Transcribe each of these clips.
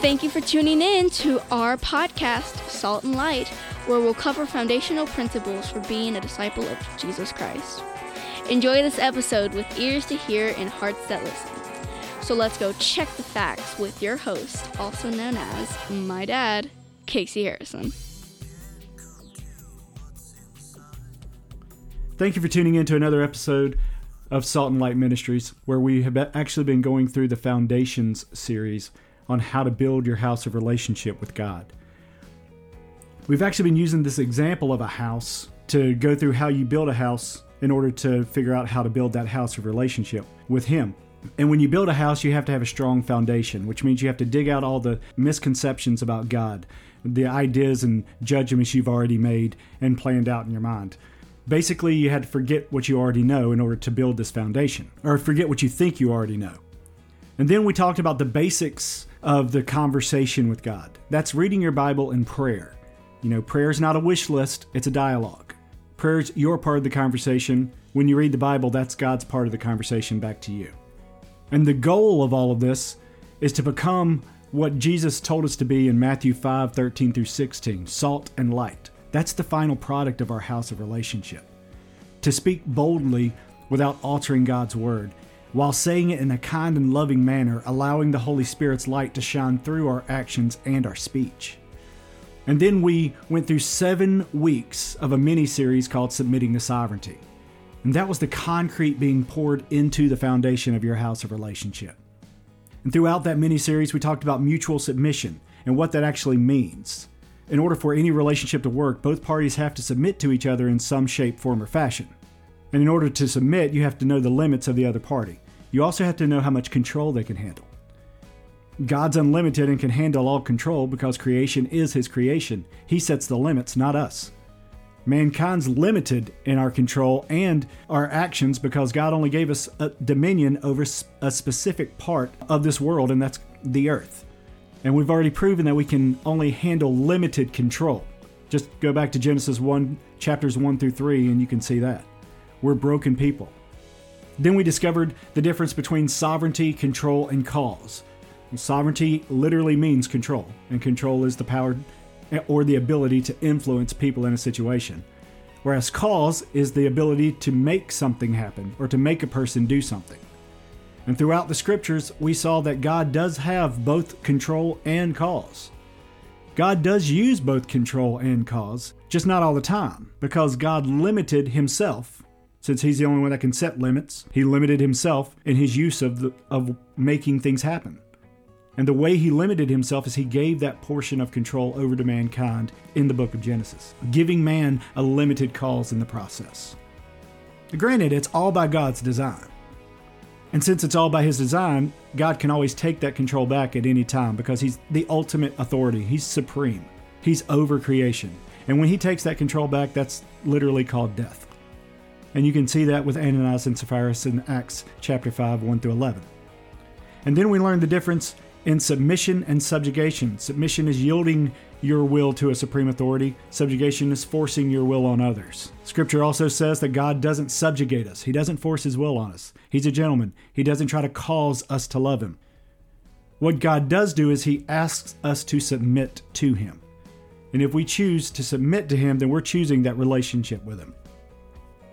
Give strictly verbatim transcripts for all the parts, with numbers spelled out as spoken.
Thank you for tuning in to our podcast, Salt and Light, where we'll cover foundational principles for being a disciple of Jesus Christ. Enjoy this episode with ears to hear and hearts that listen. So let's go check the facts with your host, also known as my dad, Casey Harrison. Thank you for tuning in to another episode of Salt and Light Ministries, where we have actually been going through the Foundations series on how to build your house of relationship with God. We've actually been using this example of a house to go through how you build a house in order to figure out how to build that house of relationship with Him. And when you build a house, you have to have a strong foundation, which means you have to dig out all the misconceptions about God, the ideas and judgments you've already made and planned out in your mind. Basically, you had to forget what you already know in order to build this foundation, or forget what you think you already know. And then we talked about the basics of the conversation with God. That's reading your Bible and prayer. You know, prayer is not a wish list, it's a dialogue. Prayer is your part of the conversation. When you read the Bible, that's God's part of the conversation back to you. And the goal of all of this is to become what Jesus told us to be in Matthew five, thirteen through sixteen, salt and light. That's the final product of our house of relationship. To speak boldly without altering God's word, while saying it in a kind and loving manner, allowing the Holy Spirit's light to shine through our actions and our speech. And then we went through seven weeks of a mini-series called Submitting to Sovereignty. And that was the concrete being poured into the foundation of your house of relationship. And throughout that mini-series, we talked about mutual submission and what that actually means. In order for any relationship to work, both parties have to submit to each other in some shape, form, or fashion. And in order to submit, you have to know the limits of the other party. You also have to know how much control they can handle. God's unlimited and can handle all control because creation is His creation. He sets the limits, not us. Mankind's limited in our control and our actions because God only gave us a dominion over a specific part of this world, and that's the earth. And we've already proven that we can only handle limited control. Just go back to Genesis one, chapters one through three, and you can see that. We're broken people. Then we discovered the difference between sovereignty, control, and cause. And sovereignty literally means control, and control is the power or the ability to influence people in a situation, whereas cause is the ability to make something happen or to make a person do something. And throughout the scriptures, we saw that God does have both control and cause. God does use both control and cause, just not all the time, because God limited Himself. Since He's the only one that can set limits, He limited Himself in His use of the, of making things happen. And the way He limited Himself is He gave that portion of control over to mankind in the book of Genesis, giving man a limited cause in the process. Granted, it's all by God's design. And since it's all by His design, God can always take that control back at any time because He's the ultimate authority. He's supreme. He's over creation. And when He takes that control back, that's literally called death. And you can see that with Ananias and Sapphira in Acts chapter five, one through eleven. And then we learned the difference in submission and subjugation. Submission is yielding your will to a supreme authority. Subjugation is forcing your will on others. Scripture also says that God doesn't subjugate us. He doesn't force His will on us. He's a gentleman. He doesn't try to cause us to love Him. What God does do is He asks us to submit to Him. And if we choose to submit to Him, then we're choosing that relationship with Him.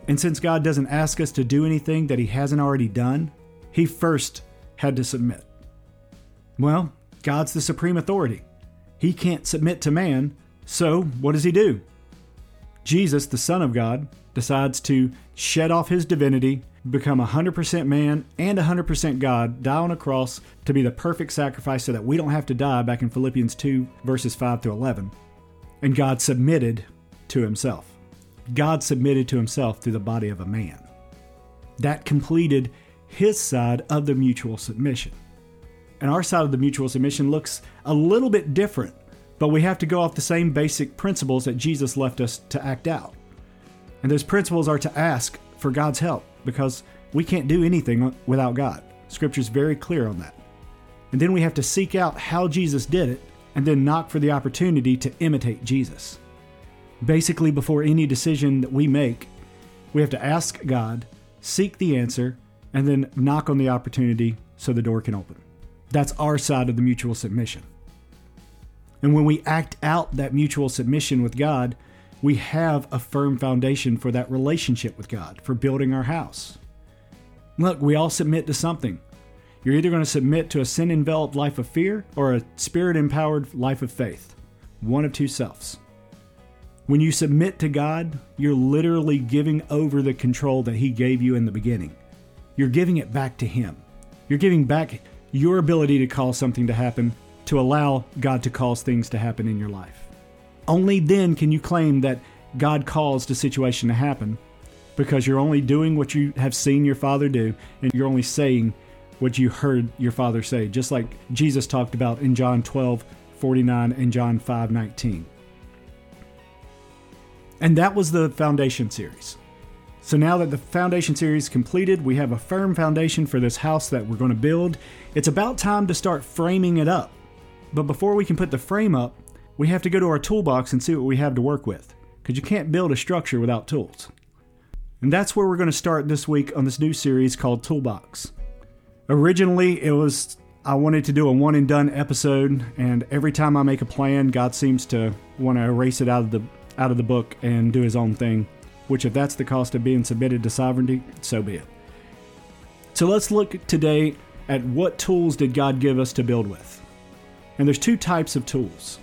And since God doesn't ask us to do anything that He hasn't already done, He first had to submit. Well, God's the supreme authority. He can't submit to man, so what does He do? Jesus, the Son of God, decides to shed off His divinity, become one hundred percent man and one hundred percent God, die on a cross to be the perfect sacrifice so that we don't have to die, back in Philippians two, verses five through eleven. And God submitted to Himself. God submitted to Himself through the body of a man. That completed His side of the mutual submission. And our side of the mutual submission looks a little bit different, but we have to go off the same basic principles that Jesus left us to act out. And those principles are to ask for God's help, because we can't do anything without God. Scripture's very clear on that. And then we have to seek out how Jesus did it, and then knock for the opportunity to imitate Jesus. Basically, before any decision that we make, We have to ask God, seek the answer, and then knock on the opportunity so the door can open. That's our side of the mutual submission. And when we act out that mutual submission with God, we have a firm foundation for that relationship with God, for building our house. Look, we all submit to something. You're either going to submit to a sin-enveloped life of fear or a spirit-empowered life of faith. One of two selves. When you submit to God, you're literally giving over the control that He gave you in the beginning. You're giving it back to Him. You're giving back your ability to cause something to happen, to allow God to cause things to happen in your life. Only then can you claim that God caused a situation to happen, because you're only doing what you have seen your Father do, and you're only saying what you heard your Father say, just like Jesus talked about in John twelve forty nine and John five nineteen. And that was the Foundation series. So now that the Foundation series is completed, we have a firm foundation for this house that we're going to build. It's about time to start framing it up. But before we can put the frame up, we have to go to our toolbox and see what we have to work with, because you can't build a structure without tools. And that's where we're going to start this week on this new series called Toolbox. Originally, it was I wanted to do a one and done episode, and every time I make a plan, God seems to want to erase it out of the out of the book and do His own thing. Which, if that's the cost of being submitted to sovereignty, so be it. So let's look today at what tools did God give us to build with. And there's two types of tools.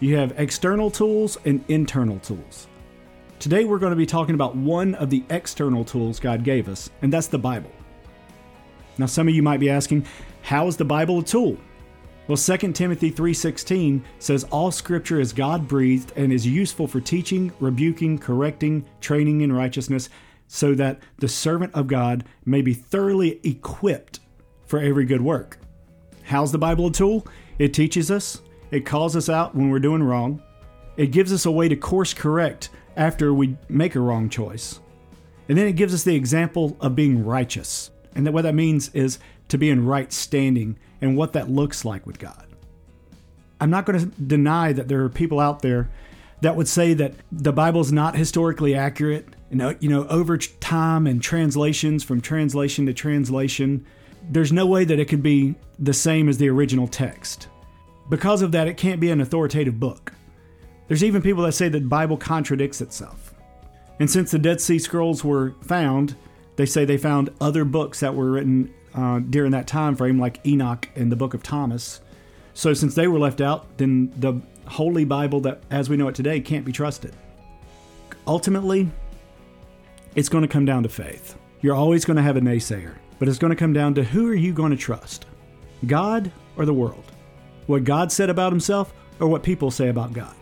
You have external tools and internal tools. Today we're going to be talking about one of the external tools God gave us, and that's the Bible. Now some of you might be asking, how is the Bible a tool? Well, Second Timothy three sixteen says all Scripture is God-breathed and is useful for teaching, rebuking, correcting, training in righteousness, so that the servant of God may be thoroughly equipped for every good work. How's the Bible a tool? It teaches us. It calls us out when we're doing wrong. It gives us a way to course correct after we make a wrong choice. And then it gives us the example of being righteous. And that what that means is to be in right standing and what that looks like with God. I'm not going to deny that there are people out there that would say that the Bible's not historically accurate. And, you know, over time and translations from translation to translation, there's no way that it could be the same as the original text. Because of that, it can't be an authoritative book. There's even people that say that the Bible contradicts itself. And since the Dead Sea Scrolls were found, they say they found other books that were written Uh, during that time frame, like Enoch and the Book of Thomas. So since they were left out, then the Holy Bible that as we know it today can't be trusted. Ultimately, it's going to come down to faith. You're always going to have a naysayer, but it's going to come down to who are you going to trust? God or the world? What God said about Himself or what people say about God?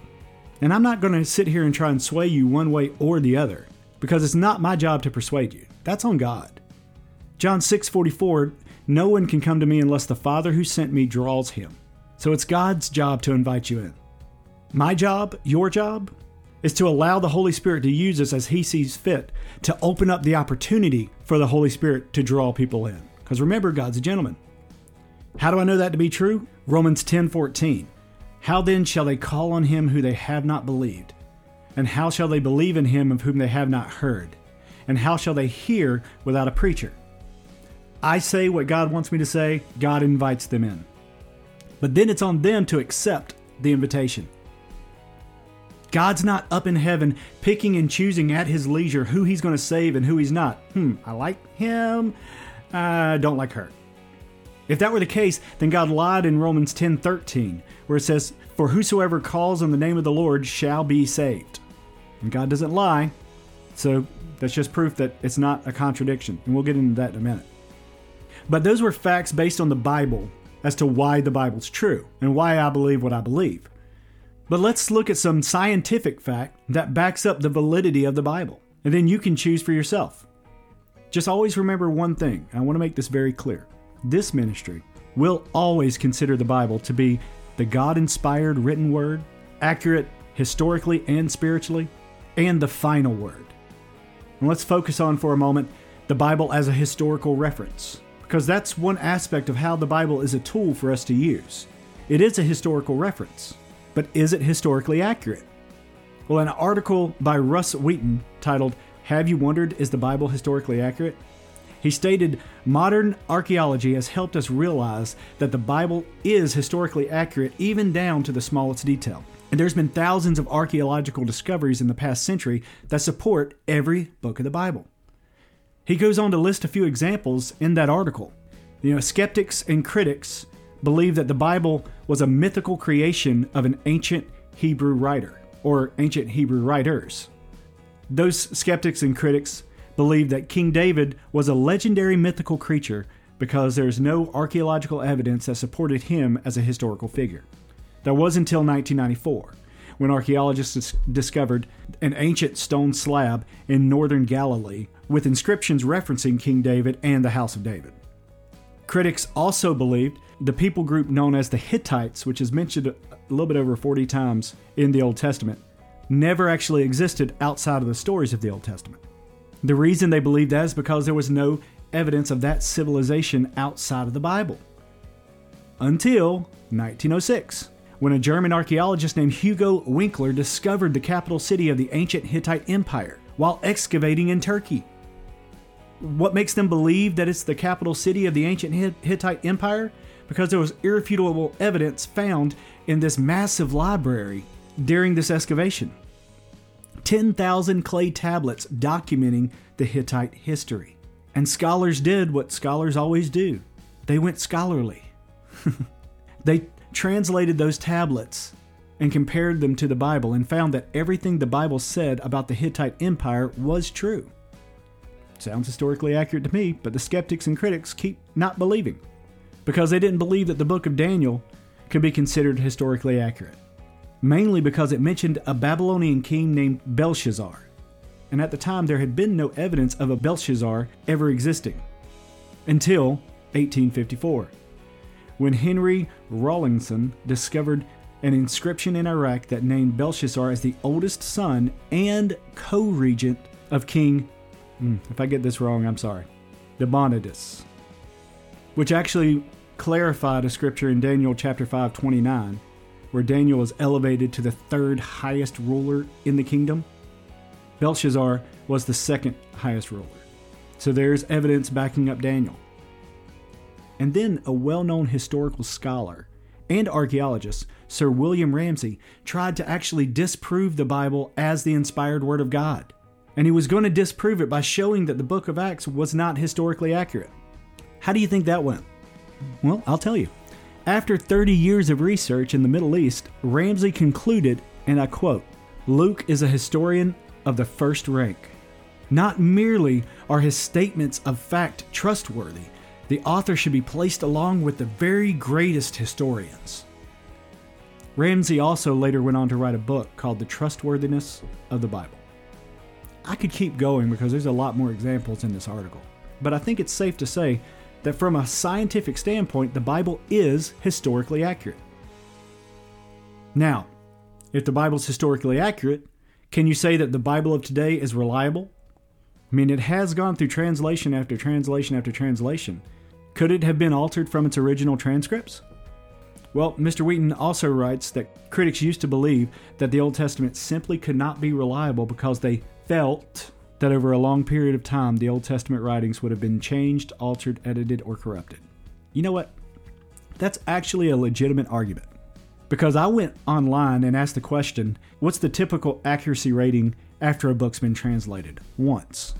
And I'm not going to sit here and try and sway you one way or the other, because it's not my job to persuade you. That's on God. John six forty-four, no one can come to me unless the Father who sent me draws him. So it's God's job to invite you in. My job, your job, is to allow the Holy Spirit to use us as He sees fit, to open up the opportunity for the Holy Spirit to draw people in. Because remember, God's a gentleman. How do I know that to be true? Romans ten fourteen. How then shall they call on Him who they have not believed? And how shall they believe in Him of whom they have not heard? And how shall they hear without a preacher? I say what God wants me to say, God invites them in. But then it's on them to accept the invitation. God's not up in heaven picking and choosing at His leisure who He's going to save and who He's not. Hmm, I like him, I don't like her. If that were the case, then God lied in Romans ten thirteen, where it says, for whosoever calls on the name of the Lord shall be saved. And God doesn't lie, so that's just proof that it's not a contradiction. And we'll get into that in a minute. But those were facts based on the Bible as to why the Bible's true and why I believe what I believe. But let's look at some scientific fact that backs up the validity of the Bible. And then you can choose for yourself. Just always remember one thing. I want to make this very clear. This ministry will always consider the Bible to be the God-inspired written word, accurate historically and spiritually, and the final word. And let's focus on for a moment the Bible as a historical reference. Because that's one aspect of how the Bible is a tool for us to use. It is a historical reference, but is it historically accurate? Well, an article by Russ Wheaton titled Have you wondered, is the Bible historically accurate? He stated, modern archaeology has helped us realize that the Bible is historically accurate even down to the smallest detail. And there's been thousands of archaeological discoveries in the past century that support every book of the Bible. He goes on to list a few examples in that article. You know, skeptics and critics believe that the Bible was a mythical creation of an ancient Hebrew writer or ancient Hebrew writers. Those skeptics and critics believe that King David was a legendary mythical creature because there is no archaeological evidence that supported him as a historical figure. That was until nineteen ninety-four, when archaeologists discovered an ancient stone slab in northern Galilee with inscriptions referencing King David and the House of David. Critics also believed the people group known as the Hittites, which is mentioned a little bit over forty times in the Old Testament, never actually existed outside of the stories of the Old Testament. The reason they believed that is because there was no evidence of that civilization outside of the Bible. Until nineteen oh six, when a German archaeologist named Hugo Winkler discovered the capital city of the ancient Hittite Empire while excavating in Turkey. What makes them believe that it's the capital city of the ancient Hittite Empire? Because there was irrefutable evidence found in this massive library during this excavation. ten thousand clay tablets documenting the Hittite history. And scholars did what scholars always do. They went scholarly. They translated those tablets and compared them to the Bible and found that everything the Bible said about the Hittite Empire was true. Sounds historically accurate to me, but the skeptics and critics keep not believing because they didn't believe that the book of Daniel could be considered historically accurate, mainly because it mentioned a Babylonian king named Belshazzar. And at the time, there had been no evidence of a Belshazzar ever existing until eighteen fifty-four, when Henry Rawlinson discovered an inscription in Iraq that named Belshazzar as the oldest son and co-regent of King, if I get this wrong, I'm sorry, Nabonidus, which actually clarified a scripture in Daniel chapter five, twenty-nine, where Daniel is elevated to the third highest ruler in the kingdom. Belshazzar was the second highest ruler. So there's evidence backing up Daniel. And then a well-known historical scholar and archaeologist, Sir William Ramsay, tried to actually disprove the Bible as the inspired Word of God. And he was going to disprove it by showing that the book of Acts was not historically accurate. How do you think that went? Well, I'll tell you. After thirty years of research in the Middle East, Ramsay concluded, and I quote, "Luke is a historian of the first rank. Not merely are his statements of fact trustworthy, the author should be placed along with the very greatest historians." Ramsay also later went on to write a book called The Trustworthiness of the Bible. I could keep going because there's a lot more examples in this article, but I think it's safe to say that from a scientific standpoint, the Bible is historically accurate. Now, if the Bible's historically accurate, can you say that the Bible of today is reliable? I mean, it has gone through translation after translation after translation. Could it have been altered from its original transcripts? Well, Mister Wheaton also writes that critics used to believe that the Old Testament simply could not be reliable because they felt that over a long period of time, the Old Testament writings would have been changed, altered, edited, or corrupted. You know what? That's actually a legitimate argument. Because I went online and asked the question, what's the typical accuracy rating after a book's been translated once?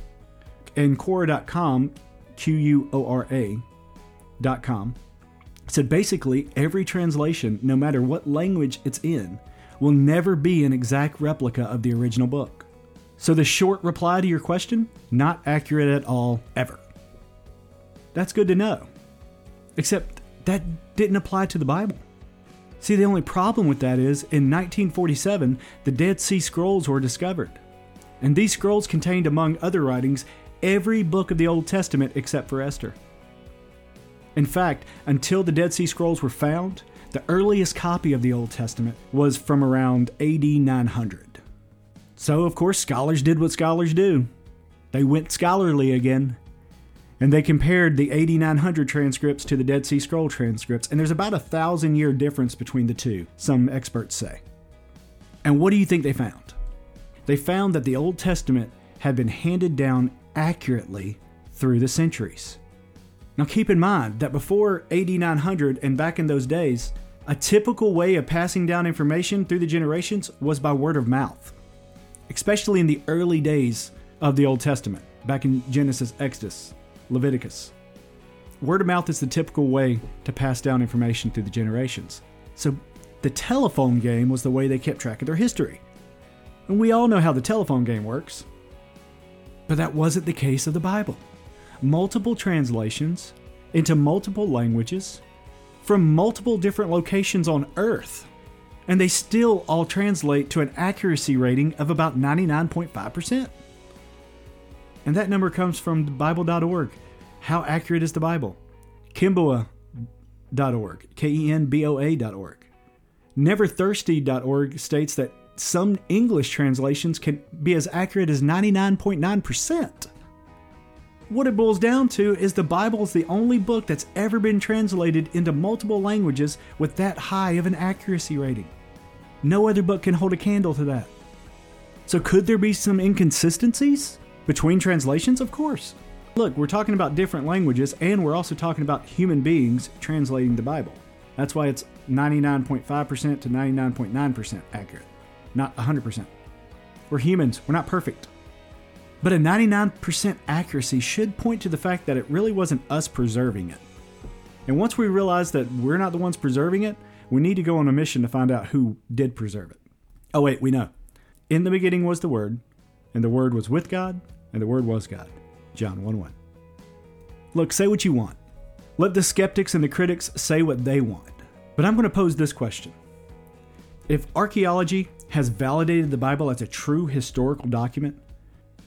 And Quora dot com, Q U O R A dot com, said basically every translation, no matter what language it's in, will never be an exact replica of the original book. So the short reply to your question, not accurate at all, ever. That's good to know. Except that didn't apply to the Bible. See, the only problem with that is, in nineteen forty-seven, the Dead Sea Scrolls were discovered. And these scrolls contained, among other writings, every book of the Old Testament except for Esther. In fact, until the Dead Sea Scrolls were found, the earliest copy of the Old Testament was from around A D nine hundred. So, of course, scholars did what scholars do. They went scholarly again. And they compared the A D nine hundred transcripts to the Dead Sea Scroll transcripts, and there's about a thousand year difference between the two, some experts say. And what do you think they found? They found that the Old Testament had been handed down accurately through the centuries. Now keep in mind that before A D nine hundred and back in those days, a typical way of passing down information through the generations was by word of mouth, especially in the early days of the Old Testament, back in Genesis, Exodus, Leviticus. Word of mouth is the typical way to pass down information through the generations. So the telephone game was the way they kept track of their history. And we all know how the telephone game works. But that wasn't the case of the Bible. Multiple translations into multiple languages from multiple different locations on earth, and they still all translate to an accuracy rating of about ninety-nine point five percent. And that number comes from Bible dot org. How accurate is the Bible? Kimboa dot org, K E N B O A dot org. Neverthirsty dot org states that some English translations can be as accurate as ninety-nine point nine percent. What it boils down to is the Bible is the only book that's ever been translated into multiple languages with that high of an accuracy rating. No other book can hold a candle to that. So could there be some inconsistencies between translations? Of course. Look, we're talking about different languages, and we're also talking about human beings translating the Bible. That's why it's ninety-nine point five percent to ninety-nine point nine percent accurate, not one hundred percent. We're humans. We're not perfect. But a ninety-nine percent accuracy should point to the fact that it really wasn't us preserving it. And once we realize that we're not the ones preserving it, we need to go on a mission to find out who did preserve it. Oh wait, we know. In the beginning was the Word, and the Word was with God, and the Word was God. John one one. Look, say what you want. Let the skeptics and the critics say what they want. But I'm going to pose this question. If archaeology has validated the Bible as a true historical document,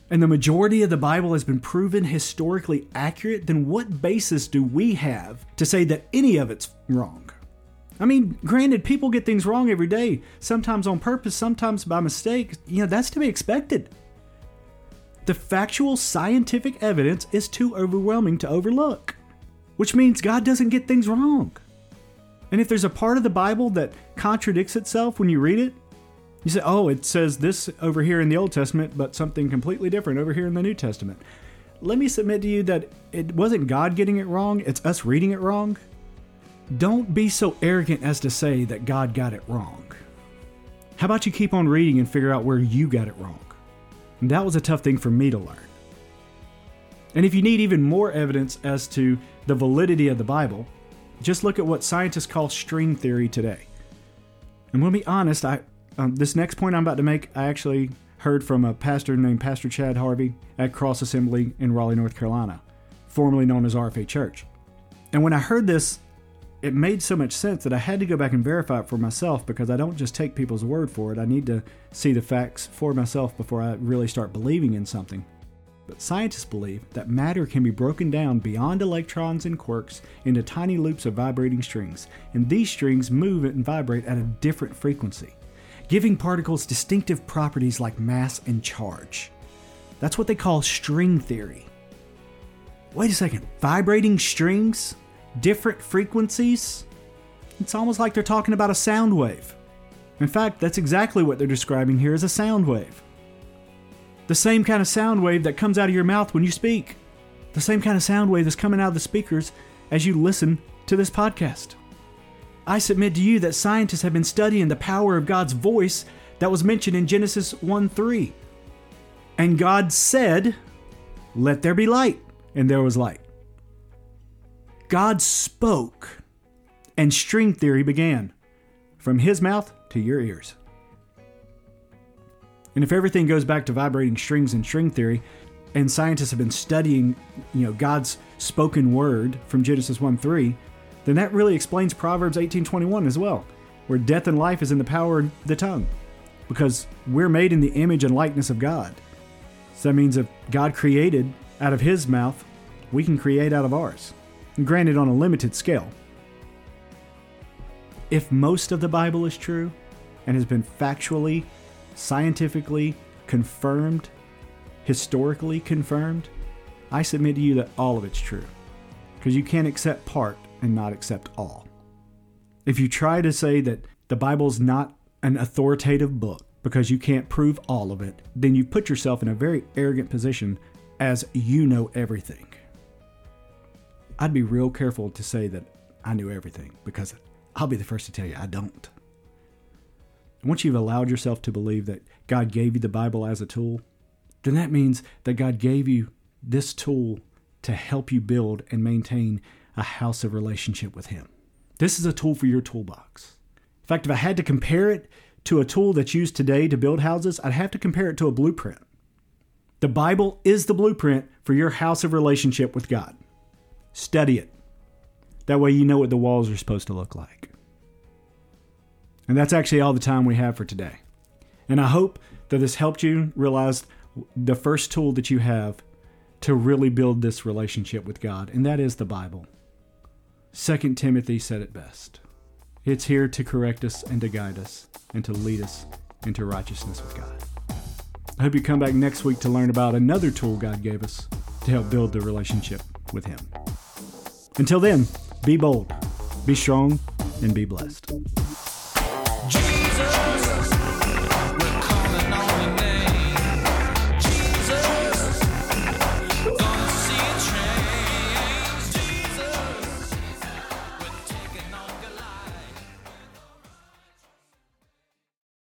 and the majority of the Bible has been proven historically accurate, then what basis do we have to say that any of it's wrong? I mean, granted, people get things wrong every day, sometimes on purpose, sometimes by mistake. You know, that's to be expected. The factual scientific evidence is too overwhelming to overlook, which means God doesn't get things wrong. And if there's a part of the Bible that contradicts itself when you read it, you say, oh, it says this over here in the Old Testament, but something completely different over here in the New Testament. Let me submit to you that it wasn't God getting it wrong, it's us reading it wrong. Don't be so arrogant as to say that God got it wrong. How about you keep on reading and figure out where you got it wrong? And that was a tough thing for me to learn. And if you need even more evidence as to the validity of the Bible, just look at what scientists call string theory today. And we'll be honest, I... Um, this next point I'm about to make, I actually heard from a pastor named Pastor Chad Harvey at Cross Assembly in Raleigh, North Carolina, formerly known as R F A Church. And when I heard this, it made so much sense that I had to go back and verify it for myself, because I don't just take people's word for it. I need to see the facts for myself before I really start believing in something. But scientists believe that matter can be broken down beyond electrons and quarks into tiny loops of vibrating strings, and these strings move and vibrate at a different frequency, giving particles distinctive properties like mass and charge. That's what they call string theory. Wait a second, vibrating strings? Different frequencies? It's almost like they're talking about a sound wave. In fact, that's exactly what they're describing here as a sound wave. The same kind of sound wave that comes out of your mouth when you speak. The same kind of sound wave that's coming out of the speakers as you listen to this podcast. I submit to you that scientists have been studying the power of God's voice that was mentioned in Genesis one three. And God said, "Let there be light," and there was light. God spoke, and string theory began, from his mouth to your ears. And if everything goes back to vibrating strings and string theory, and scientists have been studying, you know, God's spoken word from Genesis one three, then that really explains Proverbs eighteen twenty-one as well, where death and life is in the power of the tongue, because we're made in the image and likeness of God. So that means if God created out of his mouth, we can create out of ours, granted on a limited scale. If most of the Bible is true and has been factually, scientifically confirmed, historically confirmed, I submit to you that all of it's true, because you can't accept part and not accept all. If you try to say that the Bible's not an authoritative book, because you can't prove all of it, then you put yourself in a very arrogant position as you know everything. I'd be real careful to say that I knew everything, because I'll be the first to tell you I don't. Once you've allowed yourself to believe that God gave you the Bible as a tool, then that means that God gave you this tool to help you build and maintain a house of relationship with Him. This is a tool for your toolbox. In fact, if I had to compare it to a tool that's used today to build houses, I'd have to compare it to a blueprint. The Bible is the blueprint for your house of relationship with God. Study it. That way you know what the walls are supposed to look like. And that's actually all the time we have for today. And I hope that this helped you realize the first tool that you have to really build this relationship with God, and that is the Bible. Second Timothy said it best. It's here to correct us and to guide us and to lead us into righteousness with God. I hope you come back next week to learn about another tool God gave us to help build the relationship with Him. Until then, be bold, be strong, and be blessed.